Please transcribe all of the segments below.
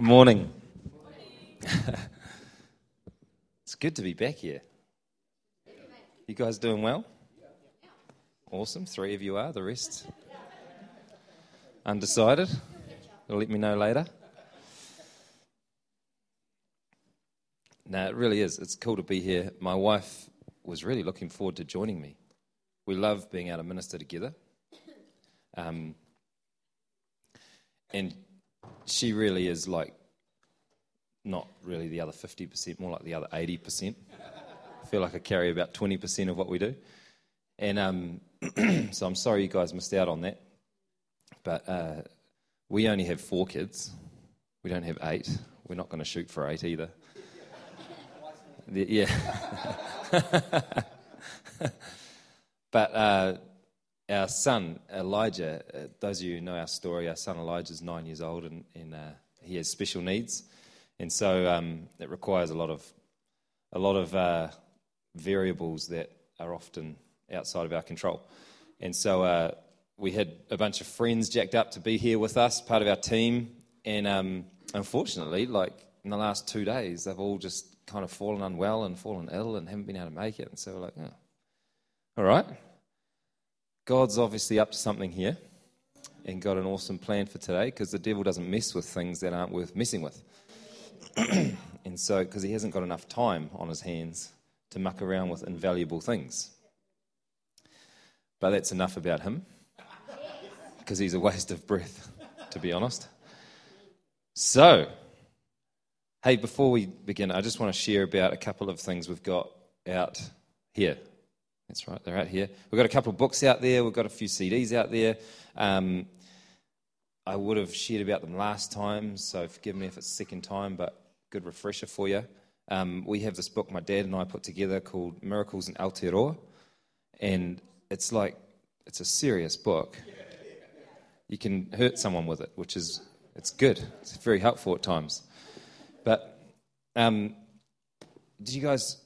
Good morning. Good morning. It's good to be back here. You guys doing well? Awesome. Three of you are. The rest undecided. You'll let me know later. No, it really is. It's cool to be here. My wife was really looking forward to joining me. We love being able to minister together. And she really is like, not really the other 50%, more like the other 80%. I feel like I carry about 20% of what we do. And so I'm sorry you guys missed out on that. But we only have 4 kids. We don't have 8. We're not going to shoot for 8 either. Yeah. But our son, Elijah, those of you who know our story, our son Elijah's 9 years old and he has special needs. And so it requires a lot of variables that are often outside of our control. And so we had a bunch of friends jacked up to be here with us, part of our team. And unfortunately, like in the last 2 days, they've all just kind of fallen unwell and fallen ill and haven't been able to make it. And so we're like, oh, all right, God's obviously up to something here and got an awesome plan for today, because the devil doesn't mess with things that aren't worth messing with. And so, because he hasn't got enough time on his hands to muck around with invaluable things. But that's enough about him, because he's a waste of breath, to be honest. So, hey, before we begin, I just want to share about a couple of things we've got out here. That's right, they're out here. We've got a couple of books out there. We've got a few CDs out there. I would have shared about them last time, so forgive me if it's second time, but good refresher for you. We have this book my dad and I put together called Miracles in Aotearoa, and it's a serious book. You can hurt someone with it, which is, it's good. It's very helpful at times. But have you guys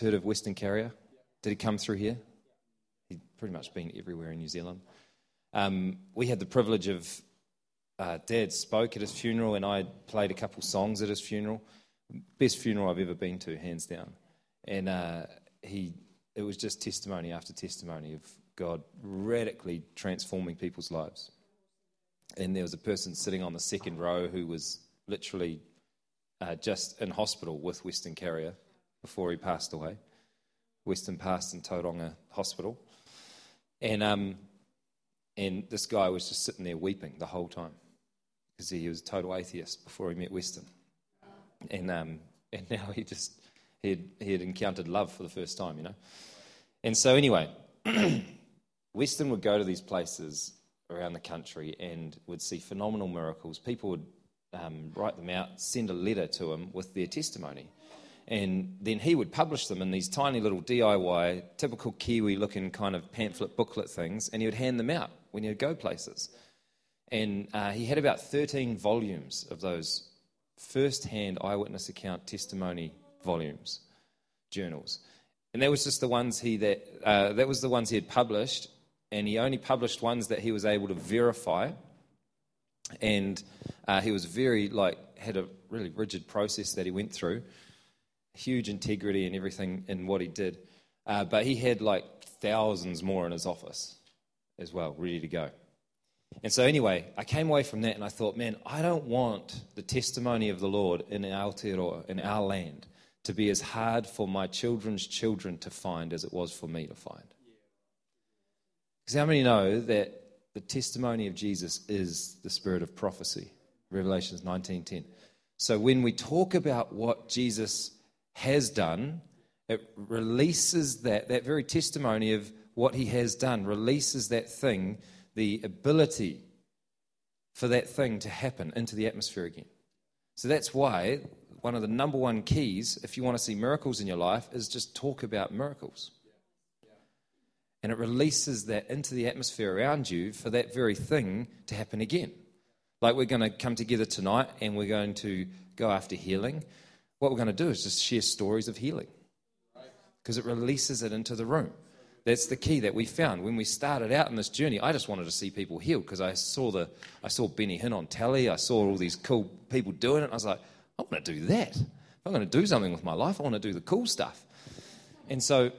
heard of Weston Carrier? Did he come through here? He'd pretty much been everywhere in New Zealand. We had the privilege of Dad spoke at his funeral, and I played a couple songs at his funeral. Best funeral I've ever been to, hands down. And it was just testimony after testimony of God radically transforming people's lives. And there was a person sitting on the second row who was literally just in hospital with Weston Carrier before he passed away. Weston passed in Tauranga Hospital. And this guy was just sitting there weeping the whole time, because he was a total atheist before he met Weston, and now he had encountered love for the first time, you know. And so anyway, Weston would go to these places around the country and would see phenomenal miracles. People would write them out, send a letter to him with their testimony, and then he would publish them in these tiny little DIY, typical Kiwi-looking kind of pamphlet booklet things, and he would hand them out when he would go places. And he had about 13 volumes of those first-hand eyewitness account testimony volumes, journals. And that was just the ones he had published, and he only published ones that he was able to verify. And he was had a really rigid process that he went through, huge integrity and everything in what he did. But he had thousands more in his office as well, ready to go. And so anyway, I came away from that and I thought, man, I don't want the testimony of the Lord in Aotearoa, in our land, to be as hard for my children's children to find as it was for me to find. Because how many know that the testimony of Jesus is the spirit of prophecy? Revelation 19:10. So when we talk about what Jesus has done, it releases that very testimony of what he has done, releases that thing, the ability for that thing to happen into the atmosphere again. So that's why one of the number one keys, if you want to see miracles in your life, is just talk about miracles. And it releases that into the atmosphere around you for that very thing to happen again. Like, we're going to come together tonight and we're going to go after healing. What we're going to do is just share stories of healing, because it releases it into the room. That's the key that we found. When we started out in this journey, I just wanted to see people healed because I saw Benny Hinn on telly. I saw all these cool people doing it. And I was like, I want to do that. If I'm going to do something with my life, I want to do the cool stuff. And so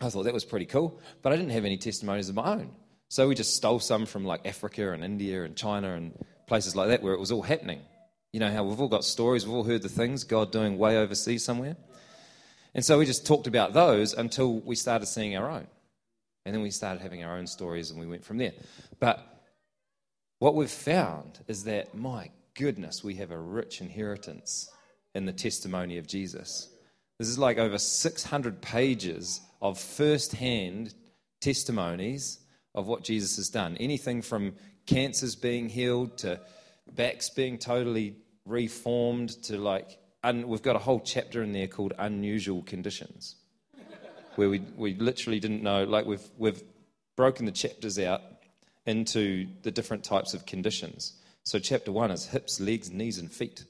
I thought that was pretty cool, but I didn't have any testimonies of my own. So we just stole some from like Africa and India and China and places like that where it was all happening. You know how we've all got stories, we've all heard the things God doing way overseas somewhere. And so we just talked about those until we started seeing our own. And then we started having our own stories and we went from there. But what we've found is that, my goodness, we have a rich inheritance in the testimony of Jesus. This is like over 600 pages of first-hand testimonies of what Jesus has done. Anything from cancers being healed to backs being totally reformed to like... And we've got a whole chapter in there called Unusual Conditions, where we literally didn't know, like we've broken the chapters out into the different types of conditions. So chapter 1 is hips, legs, knees, and feet.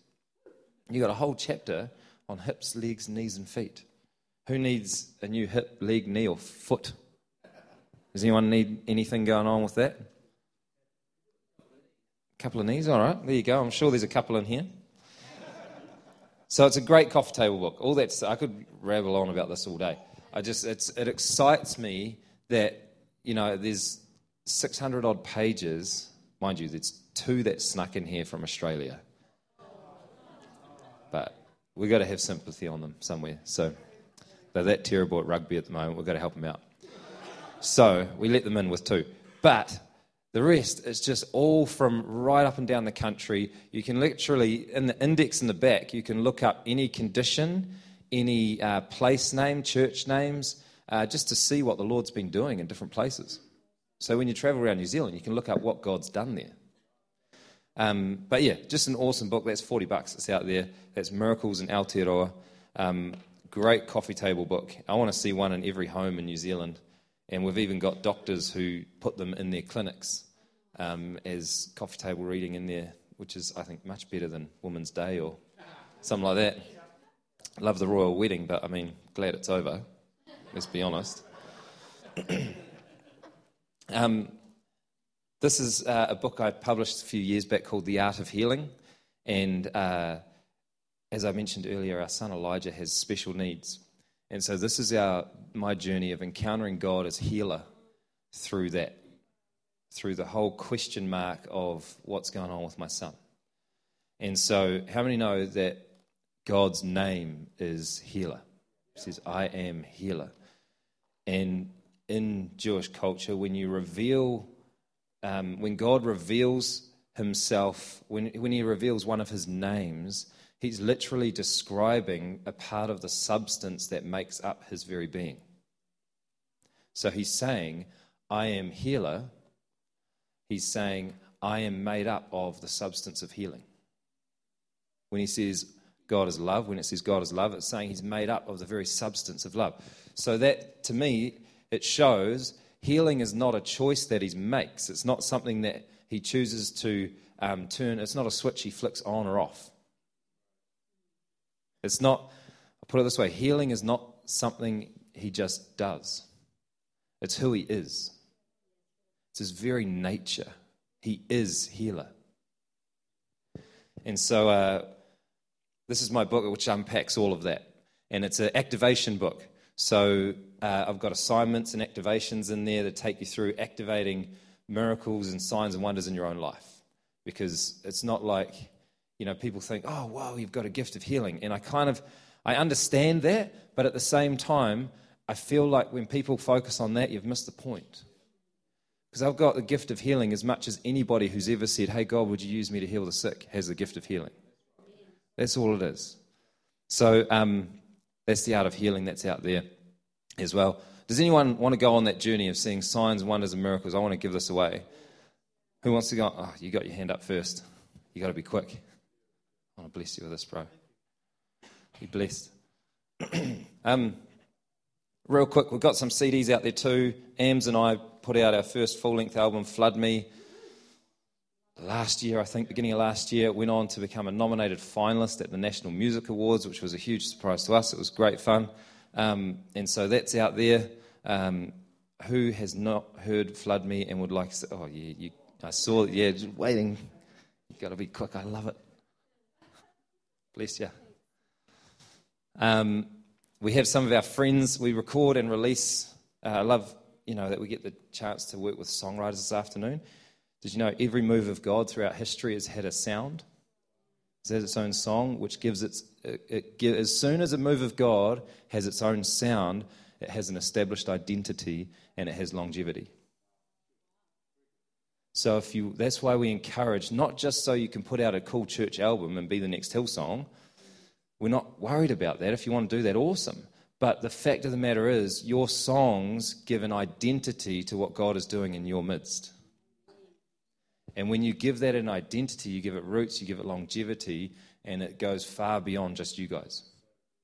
You got a whole chapter on hips, legs, knees, and feet. Who needs a new hip, leg, knee, or foot? Does anyone need anything going on with that? A couple of knees, all right, there you go. I'm sure there's a couple in here. So it's a great coffee table book. All that stuff, I could rabble on about this all day. It excites me that, you know, there's 600 odd pages. Mind you, there's two that snuck in here from Australia. But we've got to have sympathy on them somewhere. So they're that terrible at rugby at the moment. We've got to help them out. So we let them in with two. But the rest is just all from right up and down the country. You can literally, in the index in the back, you can look up any condition, any place name, church names, just to see what the Lord's been doing in different places. So when you travel around New Zealand, you can look up what God's done there. But yeah, just an awesome book. That's $40. It's out there. That's Miracles in Aotearoa. Great coffee table book. I want to see one in every home in New Zealand. And we've even got doctors who put them in their clinics as coffee table reading in there, which is, I think, much better than Women's Day or something like that. Love the royal wedding, but, I mean, glad it's over. Let's be honest. This is a book I published a few years back called The Art of Healing. And as I mentioned earlier, our son Elijah has special needs. And so this is my journey of encountering God as healer through that, through the whole question mark of what's going on with my son. And so how many know that God's name is healer? He says, I am healer. And in Jewish culture, when you reveal, when God reveals himself, when he reveals one of his names, he's literally describing a part of the substance that makes up his very being. So he's saying, I am healer. He's saying, I am made up of the substance of healing. When he says God is love, when it says God is love, it's saying he's made up of the very substance of love. So that, to me, it shows healing is not a choice that he makes. It's not something that he chooses to turn. It's not a switch he flicks on or off. It's not, I'll put it this way, healing is not something he just does. It's who he is. It's his very nature. He is healer. And so this is my book which unpacks all of that. And it's an activation book. So I've got assignments and activations in there that take you through activating miracles and signs and wonders in your own life. Because it's not like... You know, people think, oh, wow, you've got a gift of healing. And I understand that, but at the same time, I feel like when people focus on that, you've missed the point. Because I've got the gift of healing as much as anybody who's ever said, hey, God, would you use me to heal the sick, has the gift of healing. That's all it is. So that's The Art of Healing that's out there as well. Does anyone want to go on that journey of seeing signs, wonders, and miracles? I want to give this away. Who wants to go? Oh, you got your hand up first. You got to be quick. I want to bless you with this, bro. Be blessed. Real quick, we've got some CDs out there too. Ams and I put out our first full-length album, Flood Me, last year, I think, beginning of last year. It went on to become a nominated finalist at the National Music Awards, which was a huge surprise to us. It was great fun. And so that's out there. Who has not heard Flood Me and would like to say, oh, yeah, I saw, yeah, just waiting. You've got to be quick. I love it. Bless you. We have some of our friends. We record and release. I love, that we get the chance to work with songwriters this afternoon. Did you know every move of God throughout history has had a sound? It has its own song, which gives its... as soon as a move of God has its own sound, it has an established identity and it has longevity. So that's why we encourage, not just so you can put out a cool church album and be the next Hillsong. We're not worried about that. If you want to do that, awesome. But the fact of the matter is, your songs give an identity to what God is doing in your midst. And when you give that an identity, you give it roots, you give it longevity, and it goes far beyond just you guys,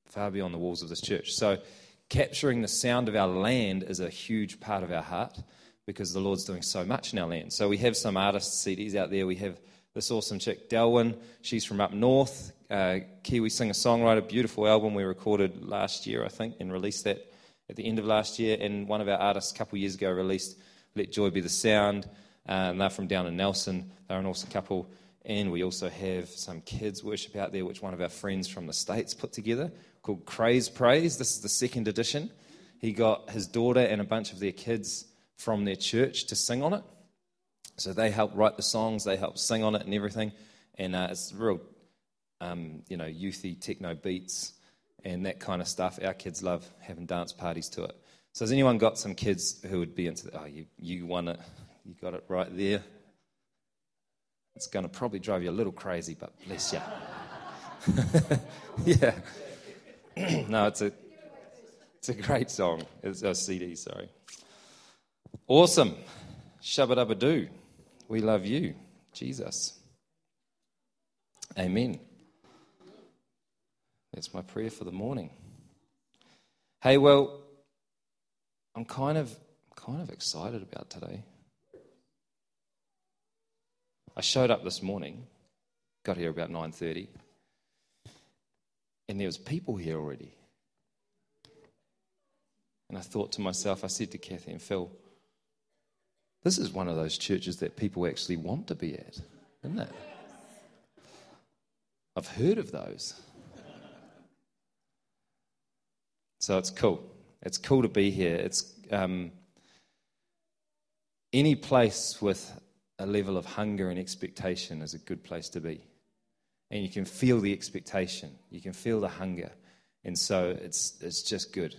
far beyond the walls of this church. So capturing the sound of our land is a huge part of our heart, because the Lord's doing so much in our land. So we have some artist CDs out there. We have this awesome chick, Delwyn. She's from up north, Kiwi singer-songwriter, beautiful album we recorded last year, I think, and released that at the end of last year. And one of our artists a couple of years ago released Let Joy Be the Sound, and they're from down in Nelson. They're an awesome couple. And we also have some kids worship out there, which one of our friends from the States put together, called Craze Praise. This is the second edition. He got his daughter and a bunch of their kids from their church to sing on it. So they help write the songs, they help sing on it and everything. And it's real, youthy techno beats and that kind of stuff. Our kids love having dance parties to it. So has anyone got some kids who would be into that? Oh, you won it. You got it right there. It's going to probably drive you a little crazy, but bless you. Yeah. No, it's a great song. It's a CD, sorry. Awesome. Shabba-dabba-doo. We love you, Jesus. Amen. That's my prayer for the morning. Hey, well, I'm kind of excited about today. I showed up this morning, got here about 9:30, and there was people here already. And I thought to myself, I said to Kathy and Phil, this is one of those churches that people actually want to be at, isn't it? I've heard of those. So it's cool. It's cool to be here. It's any place with a level of hunger and expectation is a good place to be. And you can feel the expectation. You can feel the hunger. And so it's just good.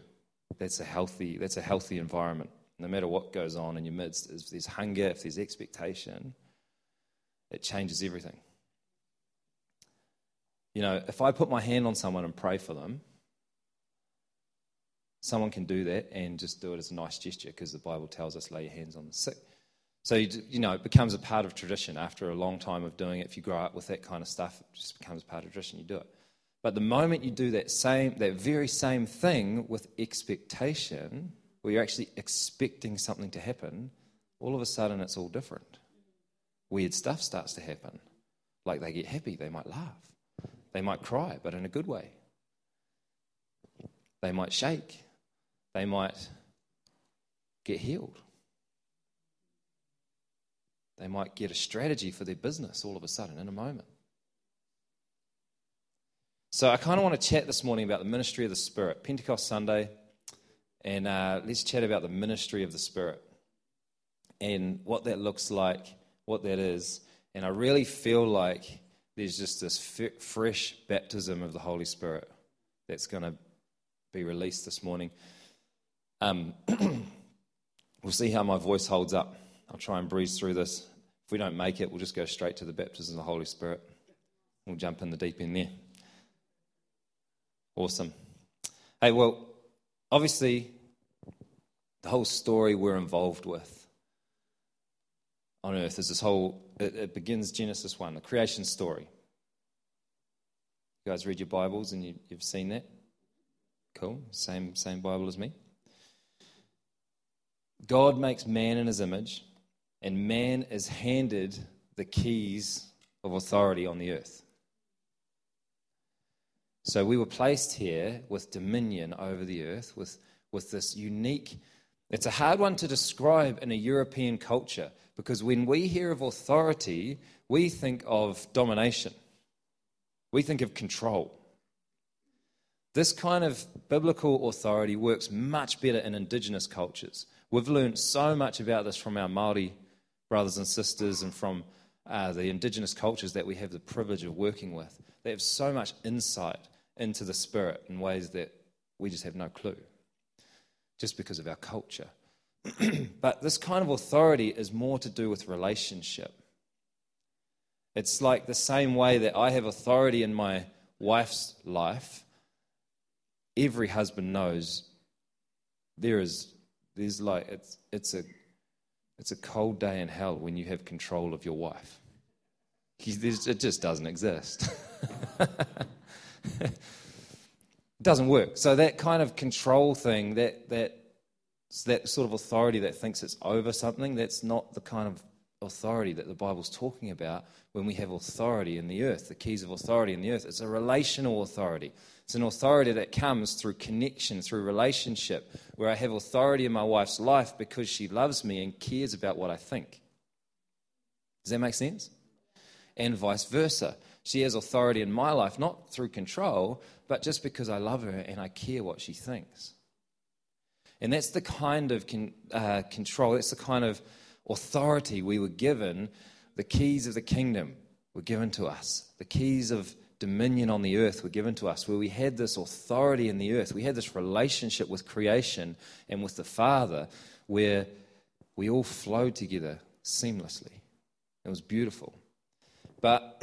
That's a healthy environment. No matter what goes on in your midst, if there's hunger, if there's expectation, it changes everything. If I put my hand on someone and pray for them, someone can do that and just do it as a nice gesture, because the Bible tells us lay your hands on the sick. So, it becomes a part of tradition. After a long time of doing it, if you grow up with that kind of stuff, it just becomes part of tradition, you do it. But the moment you do that very same thing with expectation, where you're actually expecting something to happen, all of a sudden it's all different. Weird stuff starts to happen. Like they get happy, they might laugh, they might cry, but in a good way. They might shake, they might get healed. They might get a strategy for their business all of a sudden in a moment. So I kind of want to chat this morning about the ministry of the Spirit, Pentecost Sunday. And let's chat about the ministry of the Spirit and what that looks like, what that is. And I really feel like there's just this fresh baptism of the Holy Spirit that's going to be released this morning. We'll see how my voice holds up. I'll try and breeze through this. If we don't make it, we'll just go straight to the baptism of the Holy Spirit. We'll jump in the deep end there. Awesome. Hey, well, obviously, the whole story we're involved with on earth is this whole, it begins Genesis 1, the creation story. You guys read your Bibles and you've seen that? Cool, same Bible as me. God makes man in his image, and man is handed the keys of authority on the earth. So we were placed here with dominion over the earth, with this unique It's a hard one to describe in a European culture because when we hear of authority, we think of domination. We think of control. This kind of biblical authority works much better in Indigenous cultures. We've learned so much about this from our Māori brothers and sisters and from the Indigenous cultures that we have the privilege of working with. They have so much insight into the spirit in ways that we just have no clue, just because of our culture. But this kind of authority is more to do with relationship. It's like the same way that I have authority in my wife's life. Every husband knows it's a cold day in hell when you have control of your wife. It just doesn't exist. It doesn't work. So that kind of control thing, that sort of authority that thinks it's over something, that's not the kind of authority that the Bible's talking about when we have authority in the earth, the keys of authority in the earth. It's a relational authority. It's an authority that comes through connection, through relationship, where I have authority in my wife's life because she loves me and cares about what I think. Does that make sense? And vice versa. She has authority in my life, not through control, but just because I love her and I care what she thinks. And that's the kind of control, that's the kind of authority we were given. The keys of the kingdom were given to us. The keys of dominion on the earth were given to us, where we had this authority in the earth. We had this relationship with creation and with the Father where we all flowed together seamlessly. It was beautiful. But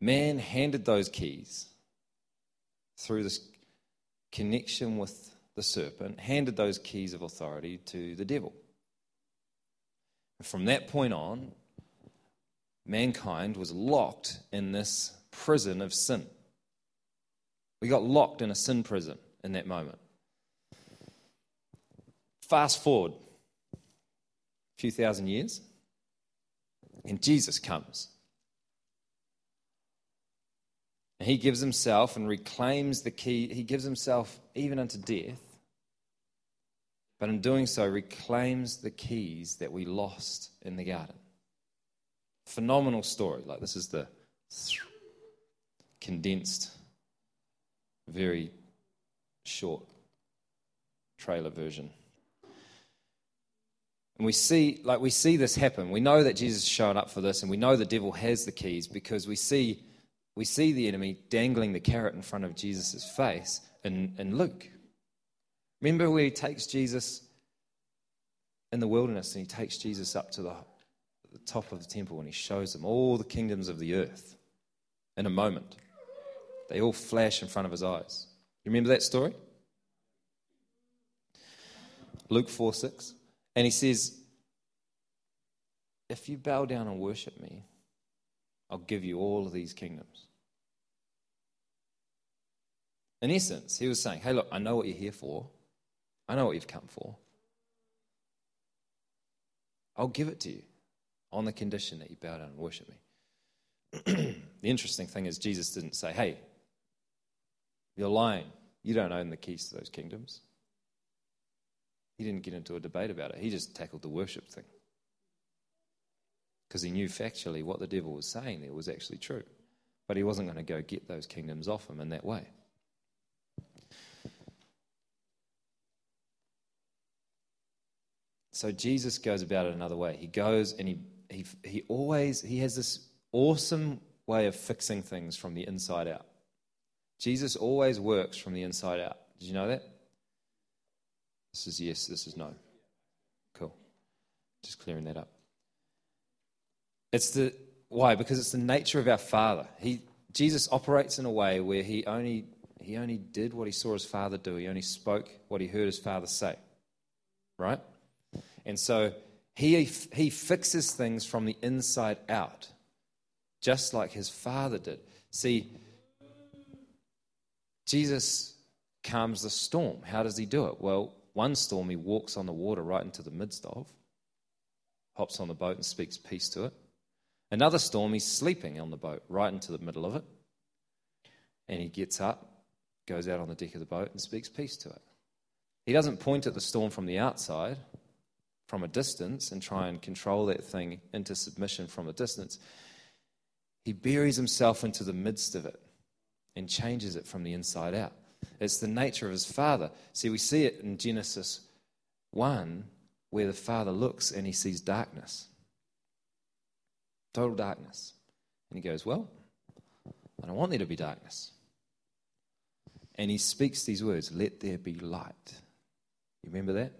man handed those keys through this connection with the serpent, handed those keys of authority to the devil. And from that point on, mankind was locked in this prison of sin. We got locked in a sin prison in that moment. Fast forward a few thousand years, and Jesus comes. And he gives himself and reclaims the key. He gives himself even unto death, but in doing so reclaims the keys that we lost in the garden. Phenomenal story. Like, this is the condensed, very short trailer version. And we see this happen. We know that Jesus showed up for this, and we know the devil has the keys because we see the enemy dangling the carrot in front of Jesus' face in Luke. Remember where he takes Jesus in the wilderness, and he takes Jesus up to the top of the temple, and he shows him all the kingdoms of the earth in a moment. They all flash in front of his eyes. You remember that story? Luke 4:6. And he says, if you bow down and worship me, I'll give you all of these kingdoms. In essence, he was saying, hey, look, I know what you're here for. I know what you've come for. I'll give it to you on the condition that you bow down and worship me. The interesting thing is Jesus didn't say, hey, you're lying. You don't own the keys to those kingdoms. He didn't get into a debate about it. He just tackled the worship thing. Because he knew factually what the devil was saying there was actually true. But he wasn't going to go get those kingdoms off him in that way. So Jesus goes about it another way. He goes and he has this awesome way of fixing things from the inside out. Jesus always works from the inside out. Did you know that? This is yes, this is no. Cool. Just clearing that up. It's the why? Because it's the nature of our Father. Jesus operates in a way where he only did what he saw his Father do. He only spoke what he heard his Father say. Right? And so he fixes things from the inside out, just like his Father did. See, Jesus calms the storm. How does he do it? Well, one storm he walks on the water right into the midst of, hops on the boat and speaks peace to it. Another storm, he's sleeping on the boat right into the middle of it. And he gets up, goes out on the deck of the boat and speaks peace to it. He doesn't point at the storm from the outside, from a distance, and try and control that thing into submission from a distance. He buries himself into the midst of it and changes it from the inside out. It's the nature of his Father. See, we see it in Genesis 1, where the Father looks and he sees darkness. Total darkness. And he goes, well, I don't want there to be darkness. And he speaks these words, let there be light. You remember that?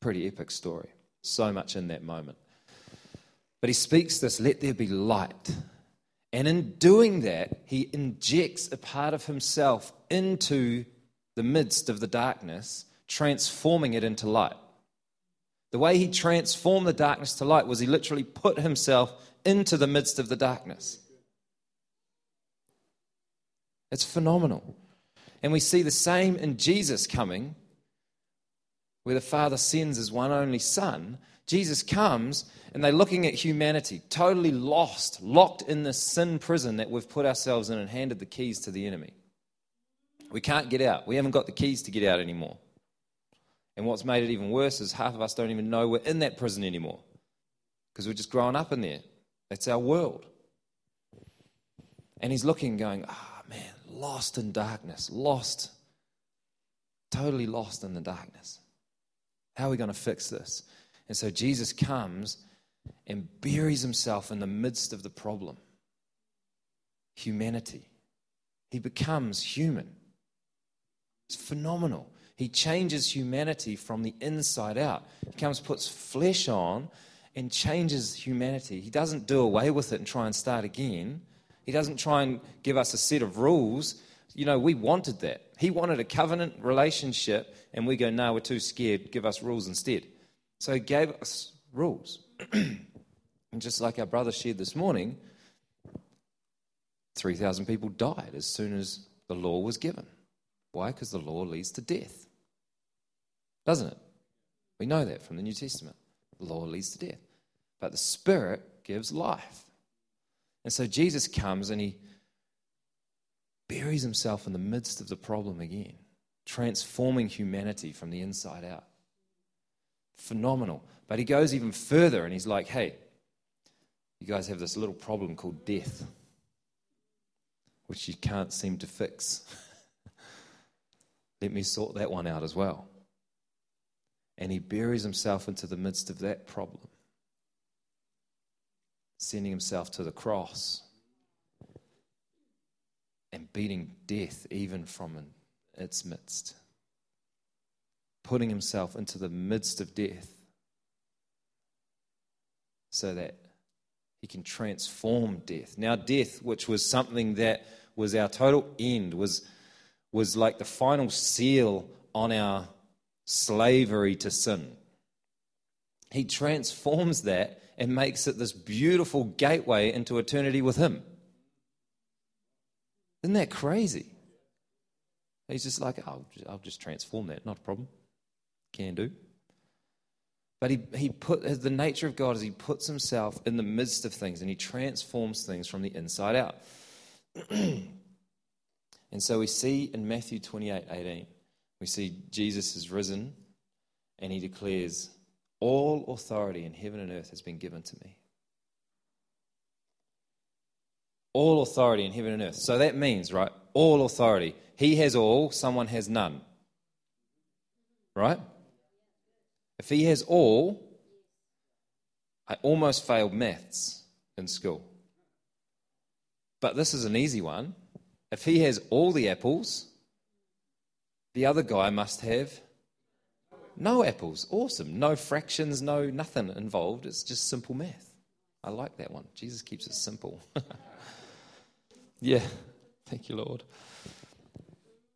Pretty epic story. So much in that moment. But he speaks this, let there be light. And in doing that, he injects a part of himself into the midst of the darkness, transforming it into light. The way he transformed the darkness to light was he literally put himself into the midst of the darkness. It's phenomenal. And we see the same in Jesus coming, where the Father sends his one only Son. Jesus comes, and they're looking at humanity, totally lost, locked in this sin prison that we've put ourselves in and handed the keys to the enemy. We can't get out. We haven't got the keys to get out anymore. And what's made it even worse is half of us don't even know we're in that prison anymore because we're just growing up in there. That's our world. And he's looking going, ah, man, lost in darkness, lost, totally lost in the darkness. How are we going to fix this? And so Jesus comes and buries himself in the midst of the problem. Humanity. He becomes human. It's phenomenal. He changes humanity from the inside out. He comes, puts flesh on, and changes humanity. He doesn't do away with it and try and start again. He doesn't try and give us a set of rules. You know, we wanted that. He wanted a covenant relationship, and we go, no, we're too scared. Give us rules instead. So he gave us rules. And just like our brother shared this morning, 3,000 people died as soon as the law was given. Why? Because the law leads to death. Doesn't it? We know that from the New Testament. The law leads to death. But the Spirit gives life. And so Jesus comes and he buries himself in the midst of the problem again, transforming humanity from the inside out. Phenomenal. But he goes even further and he's like, hey, you guys have this little problem called death, which you can't seem to fix. Let me sort that one out as well. And he buries himself into the midst of that problem, sending himself to the cross and beating death even from its midst, putting himself into the midst of death so that he can transform death. Now death, which was something that was our total end, was like the final seal on our slavery to sin. He transforms that and makes it this beautiful gateway into eternity with him. Isn't that crazy? He's just like, oh, I'll just transform that. Not a problem. Can do. But the nature of God is he puts himself in the midst of things and he transforms things from the inside out. And so we see in Matthew 28:18, we see Jesus is risen and he declares, all authority in heaven and earth has been given to me. All authority in heaven and earth. So that means, right, all authority. He has all, someone has none. Right? If he has all, I almost failed maths in school. But this is an easy one. If he has all the apples, the other guy must have no apples. Awesome. No fractions, no nothing involved. It's just simple math. I like that one. Jesus keeps it simple. Yeah. Thank you, Lord.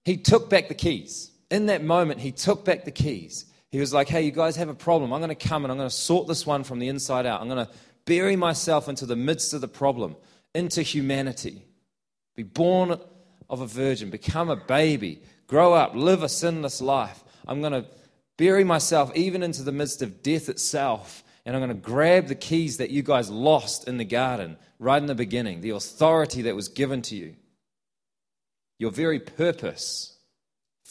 He took back the keys. In that moment, he took back the keys. He was like, hey, you guys have a problem. I'm going to come and I'm going to sort this one from the inside out. I'm going to bury myself into the midst of the problem, into humanity. Be born of a virgin, become a baby, grow up, live a sinless life. I'm going to bury myself even into the midst of death itself, and I'm going to grab the keys that you guys lost in the garden right in the beginning, the authority that was given to you, your very purpose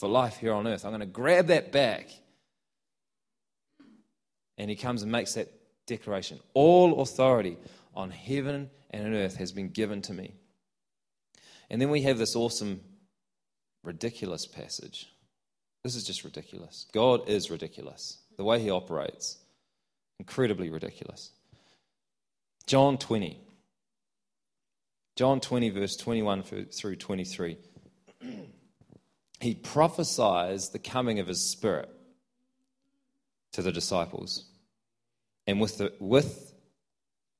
for life here on earth. I'm going to grab that back. And he comes and makes that declaration. All authority on heaven and on earth has been given to me. And then we have this awesome, ridiculous passage. This is just ridiculous. God is ridiculous. The way he operates, incredibly ridiculous. John 20. John 20, verse 21 through 23. He prophesies the coming of his Spirit to the disciples. And with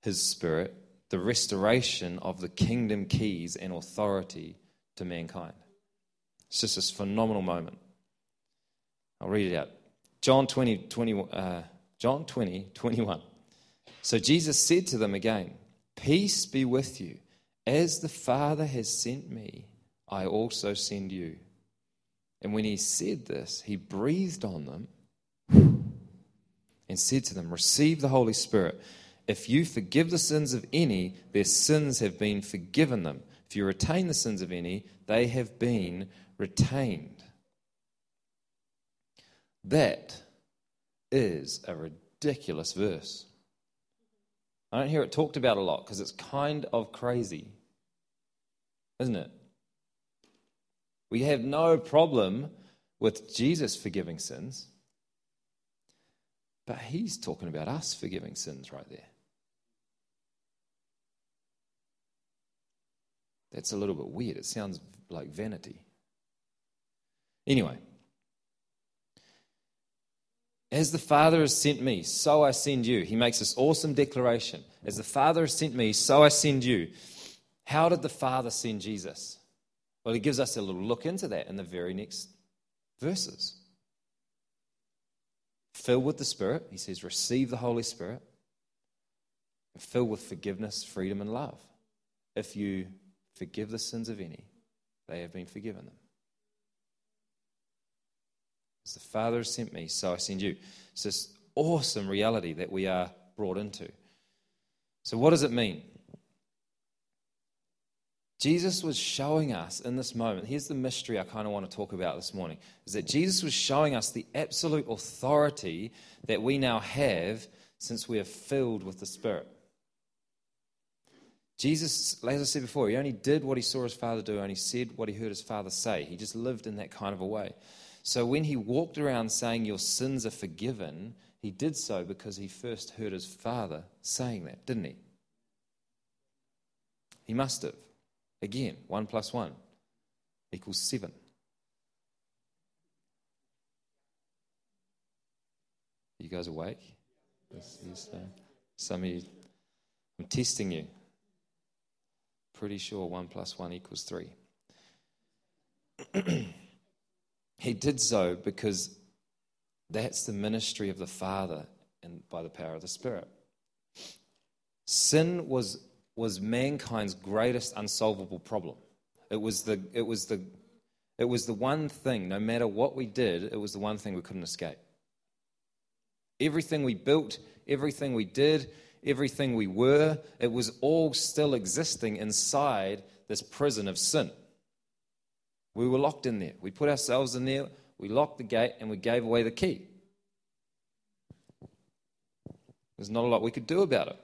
his Spirit, the restoration of the kingdom keys and authority to mankind. It's just this phenomenal moment. I'll read it out. John 20, 21. So Jesus said to them again, "Peace be with you. As the Father has sent me, I also send you." And when he said this, he breathed on them and said to them, "Receive the Holy Spirit. If you forgive the sins of any, their sins have been forgiven them. If you retain the sins of any, they have been retained." That is a ridiculous verse. I don't hear it talked about a lot because it's kind of crazy, isn't it? We have no problem with Jesus forgiving sins, but he's talking about us forgiving sins right there. That's a little bit weird. It sounds like vanity. Anyway, as the Father has sent me, so I send you. He makes this awesome declaration. As the Father has sent me, so I send you. How did the Father send Jesus? Well, he gives us a little look into that in the very next verses. Filled with the Spirit, he says, receive the Holy Spirit. And filled with forgiveness, freedom, and love. If you forgive the sins of any, they have been forgiven them. As the Father has sent me, so I send you. It's this awesome reality that we are brought into. So what does it mean? Jesus was showing us in this moment, here's the mystery I kind of want to talk about this morning, is that Jesus was showing us the absolute authority that we now have since we are filled with the Spirit. Jesus, as I said before, he only did what he saw his Father do, only said what he heard his Father say. He just lived in that kind of a way. So when he walked around saying your sins are forgiven, he did so because he first heard his Father saying that, didn't he? He must have. Again, 1 + 1 = 7. You guys awake? Some of you, I'm testing you. Pretty sure 1 + 1 = 3. He did so because that's the ministry of the Father and by the power of the Spirit. Sin was mankind's greatest unsolvable problem. It was the one thing, no matter what we did, it was the one thing we couldn't escape. Everything we built, everything we did, everything we were, it was all still existing inside this prison of sin. We were locked in there. We put ourselves in there, we locked the gate, and we gave away the key. There's not a lot we could do about it.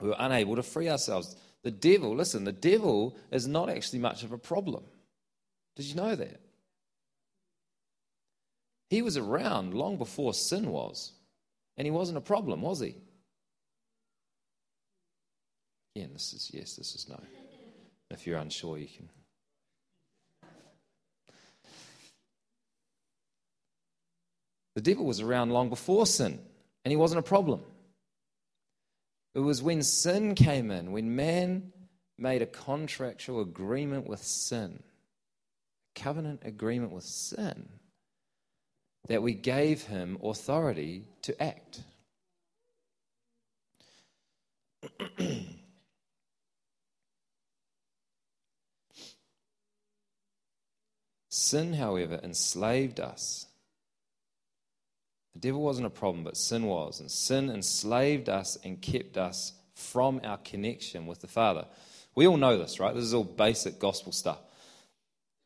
We were unable to free ourselves. The devil, listen, the devil is not actually much of a problem. Did you know that? He was around long before sin was, and he wasn't a problem, was he? Again, this is yes, this is no. If you're unsure, you can. The devil was around long before sin, and he wasn't a problem. It was when sin came in, when man made a contractual agreement with sin, a covenant agreement with sin, that we gave him authority to act. Sin, however, enslaved us. The devil wasn't a problem, but sin was. And sin enslaved us and kept us from our connection with the Father. We all know this, right? This is all basic gospel stuff.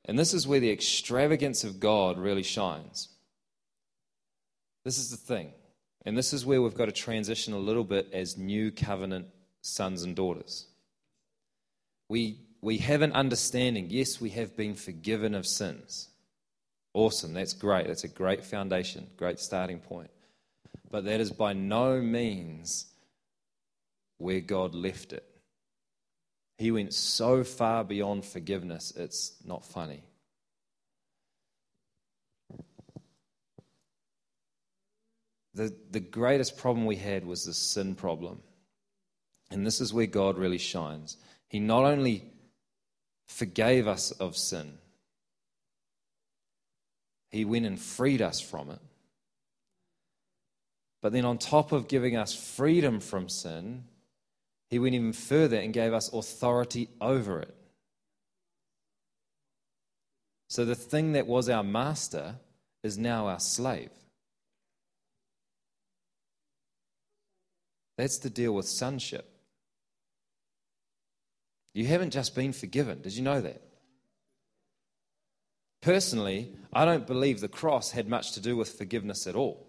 And this is where the extravagance of God really shines. This is the thing. And this is where we've got to transition a little bit as new covenant sons and daughters. We have an understanding. Yes, we have been forgiven of sins. Awesome. That's great. That's a great foundation, great starting point. But that is by no means where God left it. He went so far beyond forgiveness, it's not funny. The greatest problem we had was the sin problem. And this is where God really shines. He not only forgave us of sin, he went and freed us from it. But then on top of giving us freedom from sin, he went even further and gave us authority over it. So the thing that was our master is now our slave. That's the deal with sonship. You haven't just been forgiven. Did you know that? Personally, I don't believe the cross had much to do with forgiveness at all.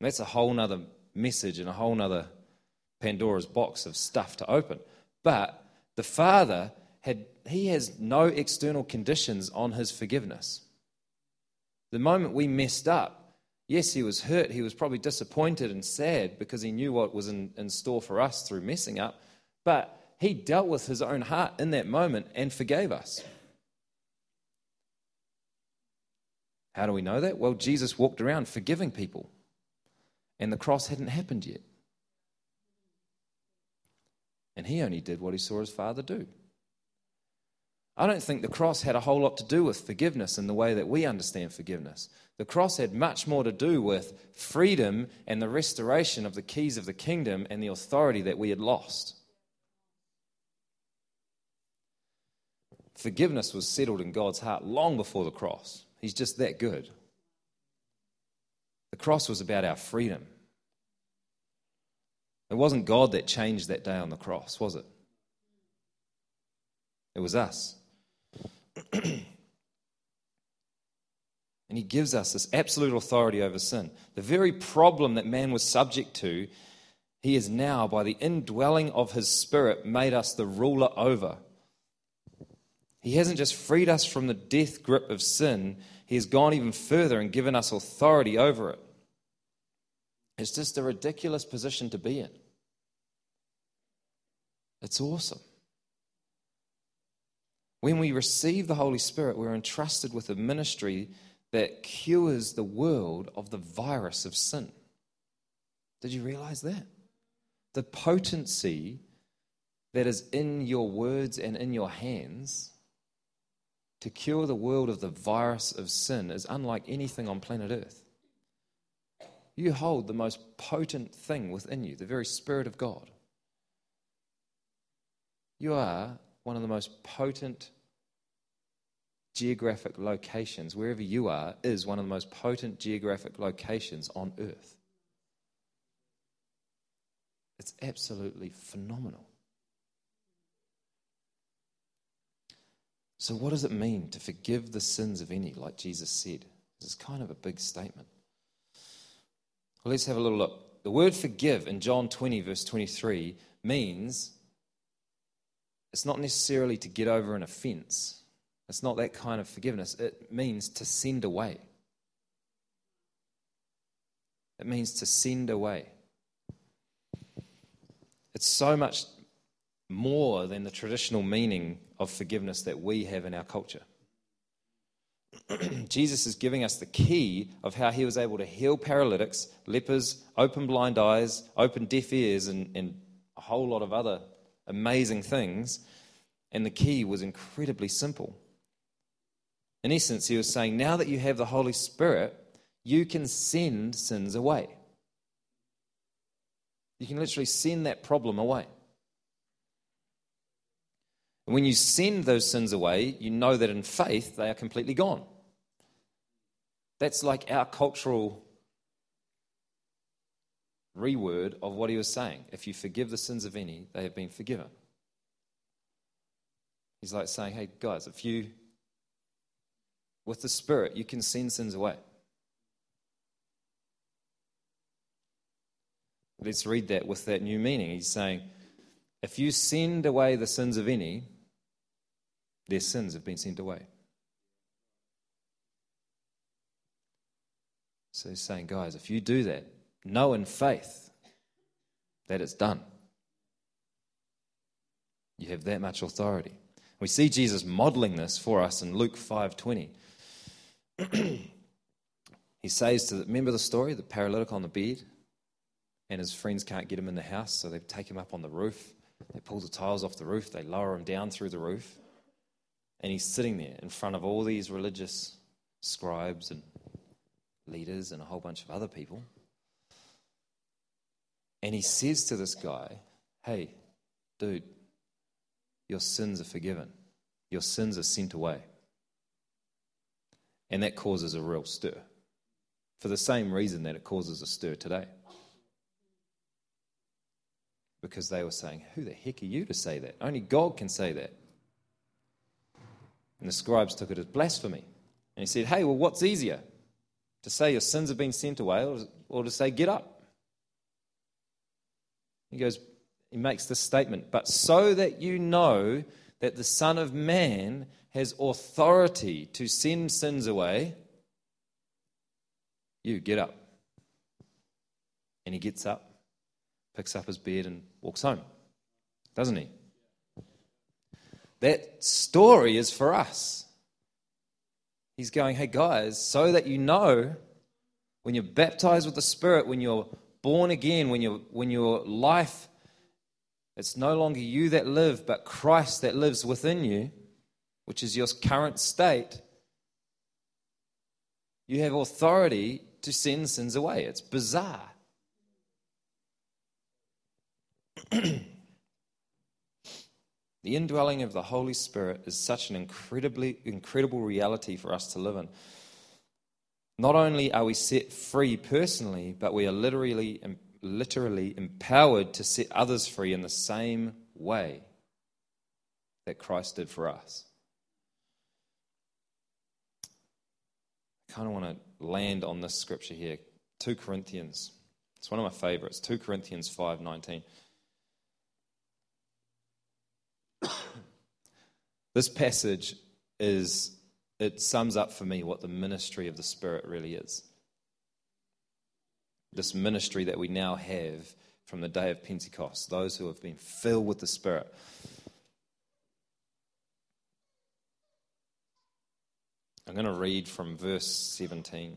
And that's a whole nother message and a whole nother Pandora's box of stuff to open. But the Father, he has no external conditions on his forgiveness. The moment we messed up, yes, he was hurt, he was probably disappointed and sad because he knew what was in store for us through messing up, but he dealt with his own heart in that moment and forgave us. How do we know that? Well, Jesus walked around forgiving people, and the cross hadn't happened yet. And he only did what he saw his Father do. I don't think the cross had a whole lot to do with forgiveness in the way that we understand forgiveness. The cross had much more to do with freedom and the restoration of the keys of the kingdom and the authority that we had lost. Forgiveness was settled in God's heart long before the cross. He's just that good. The cross was about our freedom. It wasn't God that changed that day on the cross, was it? It was us. And he gives us this absolute authority over sin. The very problem that man was subject to, he is now, by the indwelling of his Spirit, made us the ruler over. He hasn't just freed us from the death grip of sin, he has gone even further and given us authority over it. It's just a ridiculous position to be in. It's awesome. When we receive the Holy Spirit, we're entrusted with a ministry that cures the world of the virus of sin. Did you realize that? The potency that is in your words and in your hands to cure the world of the virus of sin is unlike anything on planet Earth. You hold the most potent thing within you, the very Spirit of God. You are one of the most potent geographic locations. Wherever you are is one of the most potent geographic locations on earth. It's absolutely phenomenal. So what does it mean to forgive the sins of any, like Jesus said? This is kind of a big statement. Let's have a little look. The word forgive in John 20, verse 23, means it's not necessarily to get over an offense. It's not that kind of forgiveness. It means to send away. It means to send away. It's so much more than the traditional meaning of forgiveness that we have in our culture. Jesus is giving us the key of how he was able to heal paralytics, lepers, open blind eyes, open deaf ears, and a whole lot of other amazing things. And the key was incredibly simple. In essence, he was saying, now that you have the Holy Spirit, you can send sins away. You can literally send that problem away. When you send those sins away, you know that in faith they are completely gone. That's like our cultural reword of what he was saying. If you forgive the sins of any, they have been forgiven. He's like saying, hey, guys, if you, with the Spirit, you can send sins away. Let's read that with that new meaning. He's saying, if you send away the sins of any, their sins have been sent away. So he's saying, guys, if you do that, know in faith that it's done. You have that much authority. We see Jesus modeling this for us in Luke 5:20. He says to the, remember the story, the paralytic on the bed, and his friends can't get him in the house, so they take him up on the roof. They pull the tiles off the roof. They lower him down through the roof. And he's sitting there in front of all these religious scribes and leaders and a whole bunch of other people. And he says to this guy, hey, dude, your sins are forgiven. Your sins are sent away. And that causes a real stir. For the same reason that it causes a stir today. Because they were saying, who the heck are you to say that? Only God can say that. And the scribes took it as blasphemy. And he said, hey, well, what's easier? To say your sins have been sent away or to say get up? He goes, he makes this statement, but so that you know that the Son of Man has authority to send sins away, you get up. And he gets up, picks up his bed and walks home, doesn't he? That story is for us. He's going, hey guys, so that you know when you're baptized with the Spirit, when you're born again, when your life, it's no longer you that live, but Christ that lives within you, which is your current state. You have authority to send sins away. It's bizarre. The indwelling of the Holy Spirit is such an incredible reality for us to live in. Not only are we set free personally, but we are literally empowered to set others free in the same way that Christ did for us. I kind of want to land on this scripture here. 2 Corinthians. It's one of my favorites. 2 Corinthians 5:19. This passage it sums up for me what the ministry of the Spirit really is. This ministry that we now have from the day of Pentecost, those who have been filled with the Spirit. I'm going to read from verse 17.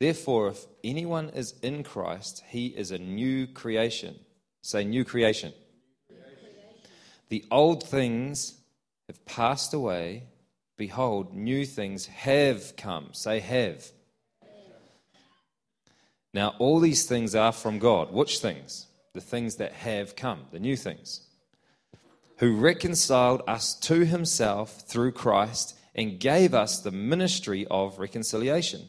Therefore, if anyone is in Christ, he is a new creation. Say, new creation. The old things have passed away. Behold, new things have come. Say, have. Now, all these things are from God. Which things? The things that have come, the new things. Who reconciled us to himself through Christ and gave us the ministry of reconciliation.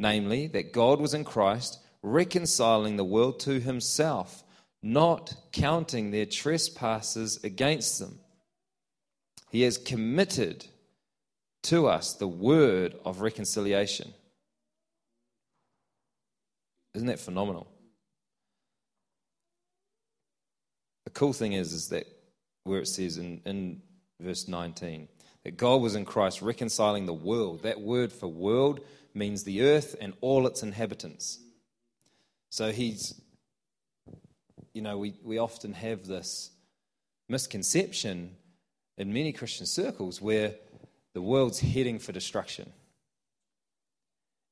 Namely, that God was in Christ, reconciling the world to himself, not counting their trespasses against them. He has committed to us the word of reconciliation. Isn't that phenomenal? The cool thing is that where it says in verse 19 that God was in Christ reconciling the world, that word for world means the earth and all its inhabitants. So he's, you know, we often have this misconception in many Christian circles where the world's heading for destruction.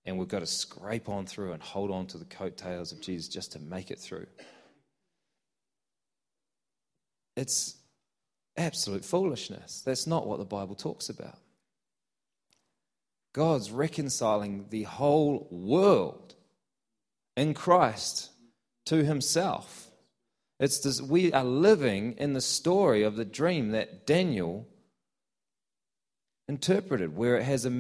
And we've got to scrape on through and hold on to the coattails of Jesus just to make it through. It's absolute foolishness. That's not what the Bible talks about. God's reconciling the whole world in Christ to himself. It's this, we are living in the story of the dream that Daniel interpreted, where it has a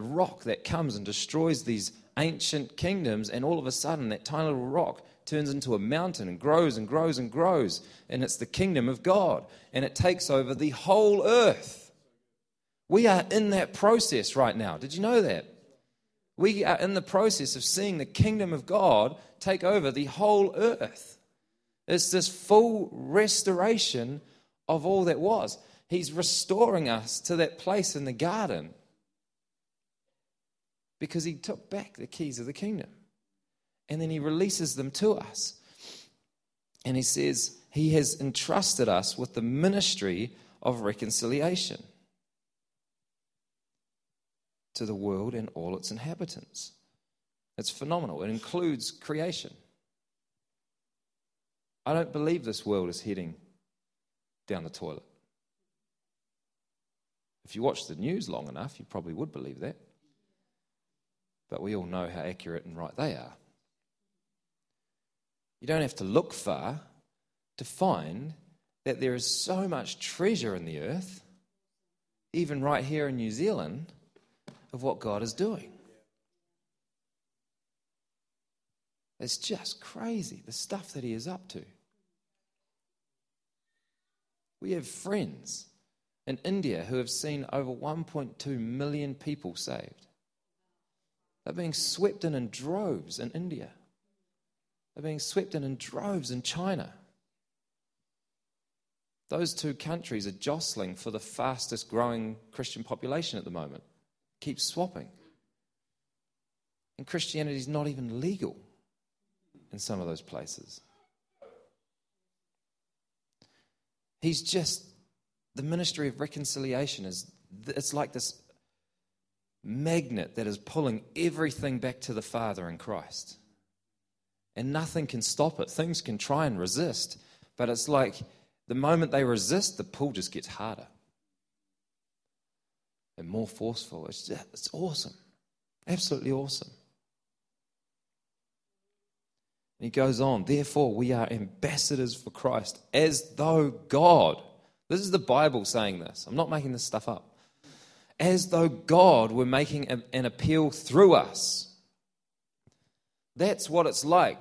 rock that comes and destroys these ancient kingdoms, and all of a sudden that tiny little rock turns into a mountain and grows and grows and grows. And it's the kingdom of God. And it takes over the whole earth. We are in that process right now. Did you know that? We are in the process of seeing the kingdom of God take over the whole earth. It's this full restoration of all that was. He's restoring us to that place in the garden because he took back the keys of the kingdom. And then he releases them to us. And he says he has entrusted us with the ministry of reconciliation to the world and all its inhabitants. It's phenomenal. It includes creation. I don't believe this world is heading down the toilet. If you watch the news long enough, you probably would believe that. But we all know how accurate and right they are. You don't have to look far to find that there is so much treasure in the earth, even right here in New Zealand, of what God is doing. It's just crazy, the stuff that he is up to. We have friends in India who have seen over 1.2 million people saved. They're being swept in droves in India. They're being swept in droves in China. Those two countries are jostling for the fastest growing Christian population at the moment. Keeps swapping. And Christianity is not even legal in some of those places. He's just, the ministry of reconciliation is, it's like this magnet that is pulling everything back to the Father in Christ. And nothing can stop it. Things can try and resist. But it's like the moment they resist, the pull just gets harder and more forceful. It's awesome. Absolutely awesome. And he goes on, therefore we are ambassadors for Christ as though God, this is the Bible saying this, I'm not making this stuff up, as though God were making an appeal through us. That's what it's like.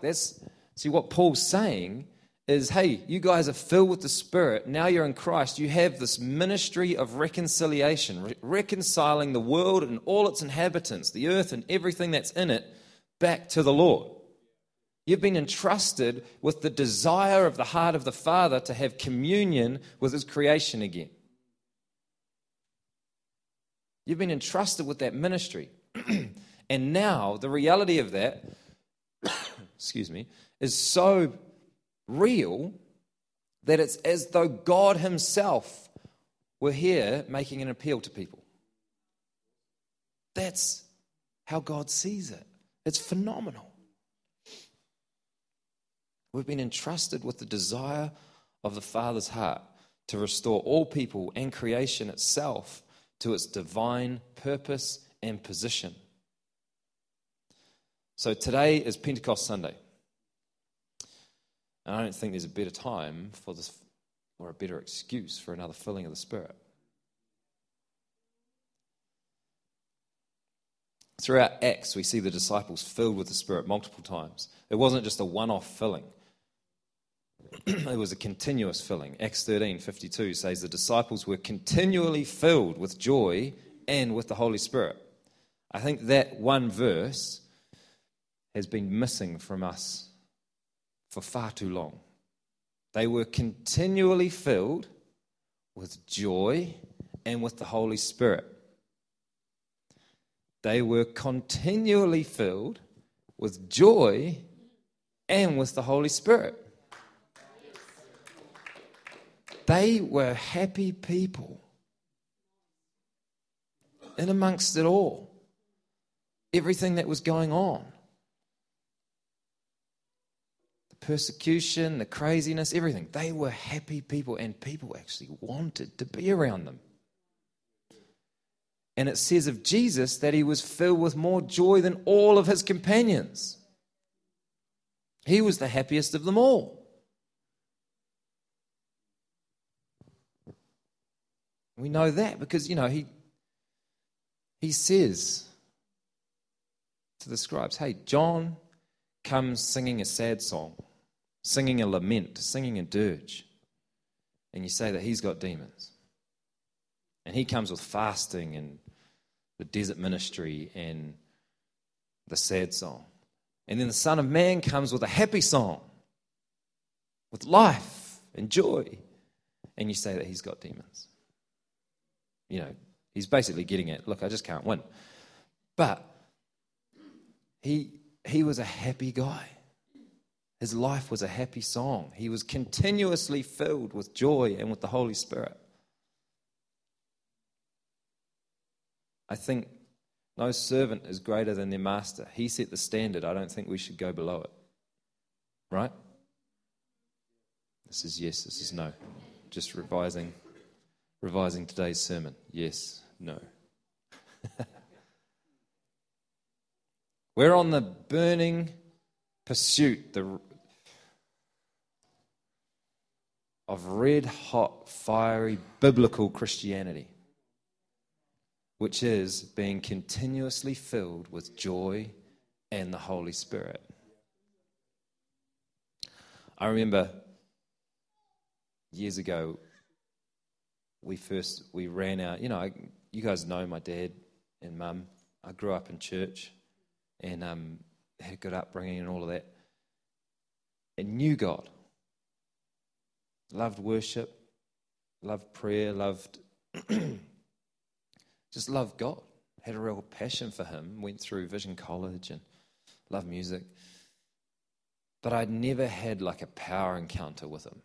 See, what Paul's saying is, hey, you guys are filled with the Spirit. Now you're in Christ. You have this ministry of reconciliation, reconciling the world and all its inhabitants, the earth and everything that's in it, back to the Lord. You've been entrusted with the desire of the heart of the Father to have communion with his creation again. You've been entrusted with that ministry. And now the reality of that is so real that it's as though God himself were here making an appeal to people. That's how God sees it. It's phenomenal. We've been entrusted with the desire of the Father's heart to restore all people and creation itself to its divine purpose and position. So today is Pentecost Sunday. And I don't think there's a better time for this, or a better excuse for another filling of the Spirit. Throughout Acts, we see the disciples filled with the Spirit multiple times. It wasn't just a one-off filling. It was a continuous filling. Acts 13:52 says the disciples were continually filled with joy and with the Holy Spirit. I think that one verse has been missing from us for far too long. They were continually filled with joy and with the Holy Spirit. They were continually filled with joy and with the Holy Spirit. They were happy people. In amongst it all, everything that was going on, persecution, the craziness, everything. They were happy people, and people actually wanted to be around them. And it says of Jesus that he was filled with more joy than all of his companions. He was the happiest of them all. We know that because, you know, he says to the scribes, hey, John comes singing a sad song, singing a lament, singing a dirge, and you say that he's got demons. And he comes with fasting and the desert ministry and the sad song. And then the Son of Man comes with a happy song, with life and joy, and you say that he's got demons. You know, he's basically getting at, look, I just can't win. But he was a happy guy. His life was a happy song. He was continuously filled with joy and with the Holy Spirit. I think no servant is greater than their master. He set the standard. I don't think we should go below it. Right? This is yes, this is no. Just revising today's sermon. Yes, no. We're on the burning pursuit of red-hot, fiery, biblical Christianity, which is being continuously filled with joy and the Holy Spirit. I remember years ago, we ran out. You know, you guys know my dad and mum. I grew up in church and had a good upbringing and all of that. And knew God. Loved worship, loved prayer, just loved God, had a real passion for him, went through Vision College and loved music. But I'd never had like a power encounter with him,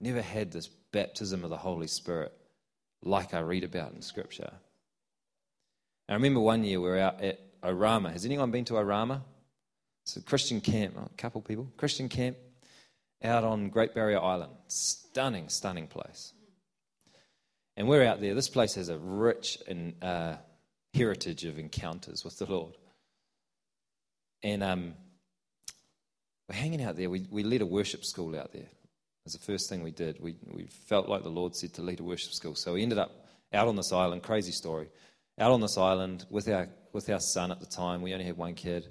never had this baptism of the Holy Spirit like I read about in Scripture. I remember one year we were out at Orama. Has anyone been to Orama? It's a Christian camp, a couple people, Christian camp out on Great Barrier Island. Stunning, stunning place. And we're out there. This place has a rich heritage of encounters with the Lord. And we're hanging out there. We led a worship school out there. It was the first thing we did. We felt like the Lord said to lead a worship school. So we ended up out on this island, crazy story, out on this island with our son at the time. We only had one kid.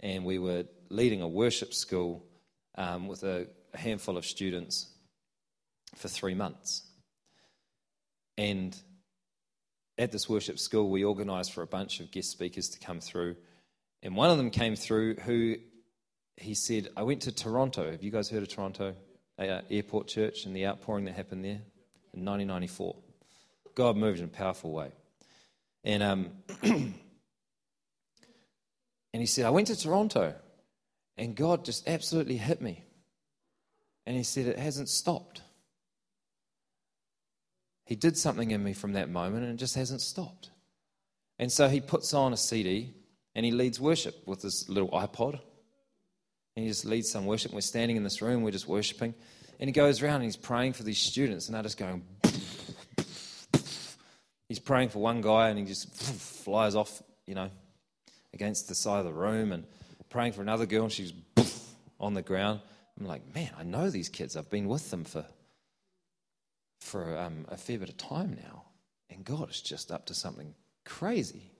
And we were leading a worship school with a handful of students for 3 months. And at this worship school, we organised for a bunch of guest speakers to come through. And one of them came through who, he said, I went to Toronto. Have you guys heard of Toronto Airport Church and the outpouring that happened there in 1994? God moved in a powerful way. And and he said, I went to Toronto, and God just absolutely hit me. And he said, it hasn't stopped. He did something in me from that moment, and it just hasn't stopped. And so he puts on a CD, and he leads worship with this little iPod. And he just leads some worship. We're standing in this room. We're just worshiping. And he goes around, and he's praying for these students, and they're just going... He's praying for one guy, and he just flies off, you know, against the side of the room, and praying for another girl, and she's on the ground. I'm like, man, I know these kids. I've been with them for a fair bit of time now, and God is just up to something crazy.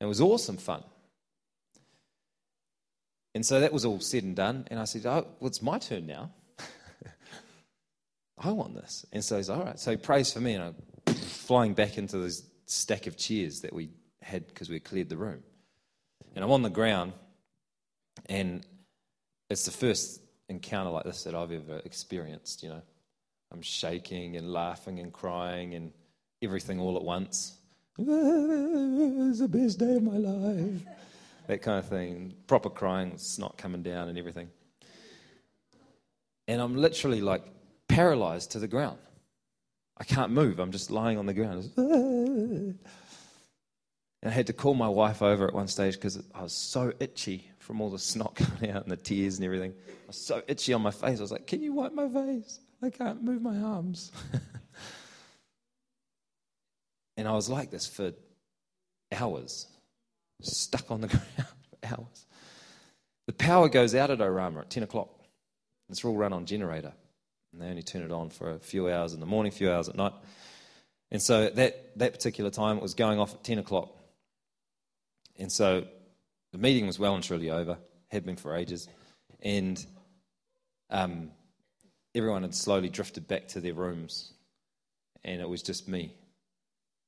It was awesome fun. And so that was all said and done, and I said, oh, well, it's my turn now. I want this. And so he's all right. So he prays for me, and I'm flying back into this stack of chairs that we had because we cleared the room. And I'm on the ground, and it's the first encounter like this that I've ever experienced, you know. I'm shaking and laughing and crying and everything all at once. It's the best day of my life. That kind of thing. Proper crying, snot coming down and everything. And I'm literally like paralyzed to the ground. I can't move. I'm just lying on the ground. And I had to call my wife over at one stage because I was so itchy from all the snot coming out and the tears and everything. I was so itchy on my face. I was like, can you wipe my face? I can't move my arms. And I was like this for hours, stuck on the ground for hours. The power goes out at Orama at 10 o'clock. It's all run on generator. And they only turn it on for a few hours in the morning, a few hours at night. And so at that particular time, it was going off at 10 o'clock. And so the meeting was well and truly over. had been for ages, and everyone had slowly drifted back to their rooms, and it was just me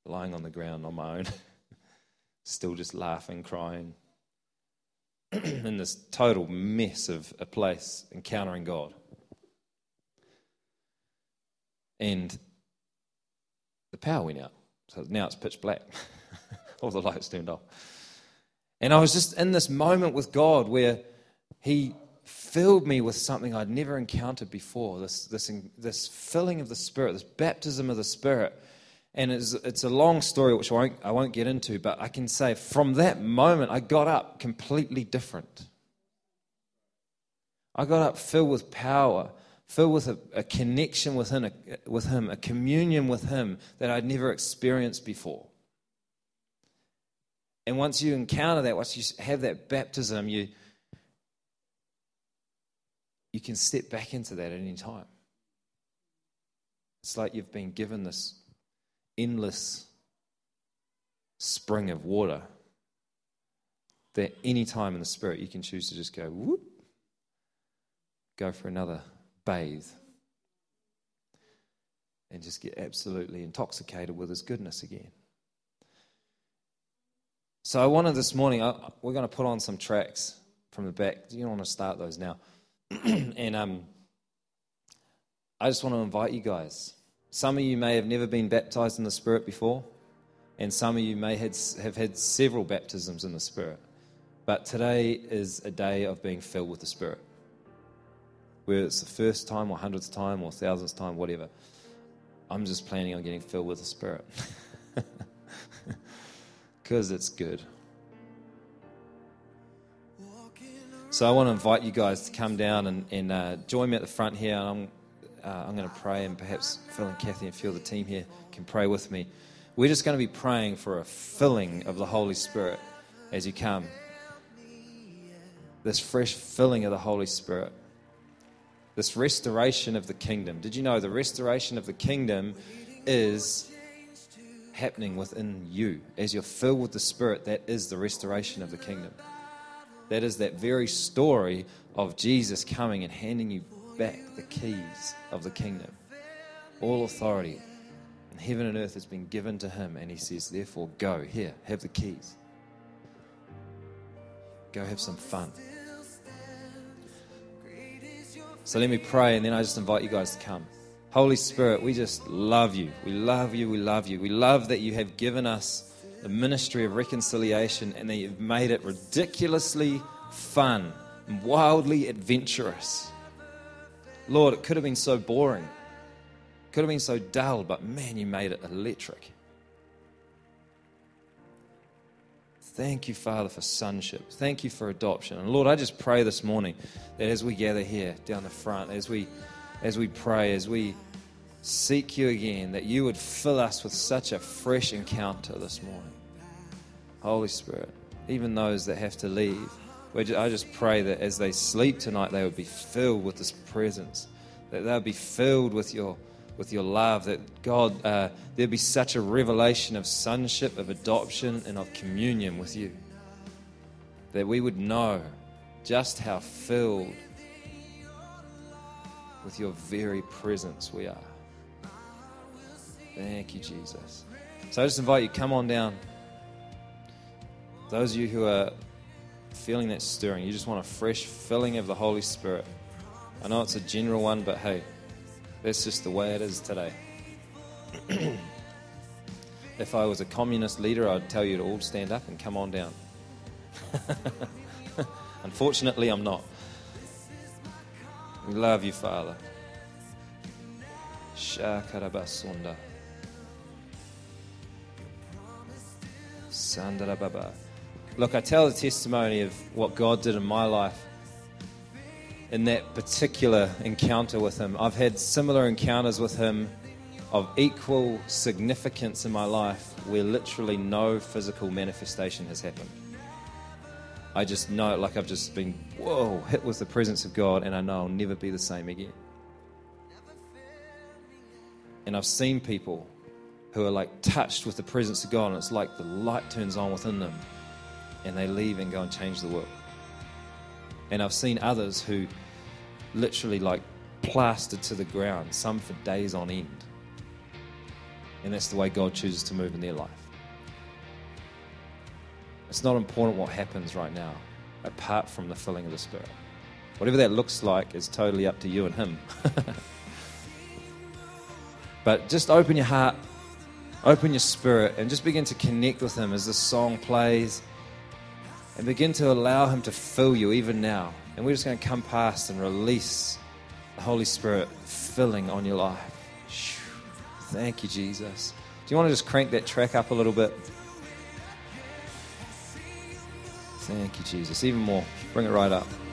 lying on the ground on my own, still just laughing, crying, in this total mess of a place, encountering God. And the power went out, so now it's pitch black. All the lights turned off. And I was just in this moment with God where he filled me with something I'd never encountered before, this filling of the Spirit, this baptism of the Spirit. And it's a long story, which I won't get into, but I can say from that moment, I got up completely different. I got up filled with power, filled with a connection with him, a communion with him that I'd never experienced before. And once you encounter that, once you have that baptism, you can step back into that at any time. It's like you've been given this endless spring of water that any time in the Spirit you can choose to just go, whoop, go for another bathe, and just get absolutely intoxicated with his goodness again. So I wanted this morning, we're going to put on some tracks from the back. You don't want to start those now. And I just want to invite you guys. Some of you may have never been baptized in the Spirit before, and some of you may have had several baptisms in the Spirit. But today is a day of being filled with the Spirit. Whether it's the first time or 100th time or 1000th time, whatever, I'm just planning on getting filled with the Spirit. Because it's good. So I want to invite you guys to come down and join me at the front here. And I'm going to pray, and perhaps Phil and Kathy and a few of the team here can pray with me. We're just going to be praying for a filling of the Holy Spirit as you come. This fresh filling of the Holy Spirit. This restoration of the kingdom. Did you know the restoration of the kingdom is happening within you? As you're filled with the Spirit, that is the restoration of the kingdom. That is that very story of Jesus coming and handing you back the keys of the kingdom. All authority in heaven and earth has been given to him, and he says, therefore, go, here, have the keys. Go have some fun. So let me pray, and then I just invite you guys to come. Holy Spirit, we just love you. We love you, we love you. We love that you have given us the ministry of reconciliation, and that you've made it ridiculously fun and wildly adventurous. Lord, it could have been so boring. Could have been so dull, but man, you made it electric. Thank you, Father, for sonship. Thank you for adoption. And Lord, I just pray this morning that as we gather here down the front, as we pray, as we seek you again, that you would fill us with such a fresh encounter this morning. Holy Spirit, even those that have to leave, I just pray that as they sleep tonight, they would be filled with this presence, that they would be filled with your love, that God, there'd be such a revelation of sonship, of adoption, and of communion with you, that we would know just how filled with your very presence we are. Thank you, Jesus. So I just invite you, come on down. Those of you who are feeling that stirring, you just want a fresh filling of the Holy Spirit. I know it's a general one, but hey, that's just the way it is today. If I was a communist leader, I'd tell you to all stand up and come on down. Unfortunately, I'm not. We love you, Father. Shakarabasunda. Sandarababa. Look, I tell the testimony of what God did in my life in that particular encounter with him. I've had similar encounters with him of equal significance in my life where literally no physical manifestation has happened. I just know, like I've just been, hit with the presence of God, and I know I'll never be the same again. And I've seen people who are like touched with the presence of God, and it's like the light turns on within them, and they leave and go and change the world. And I've seen others who literally like plastered to the ground, some for days on end. And that's the way God chooses to move in their life. It's not important what happens right now, apart from the filling of the Spirit. Whatever that looks like is totally up to you and Him. But just open your heart, open your spirit, and just begin to connect with Him as this song plays. And begin to allow Him to fill you even now. And we're just going to come past and release the Holy Spirit filling on your life. Thank you, Jesus. Do you want to just crank that track up a little bit? Thank you, Jesus. Even more. Bring it right up.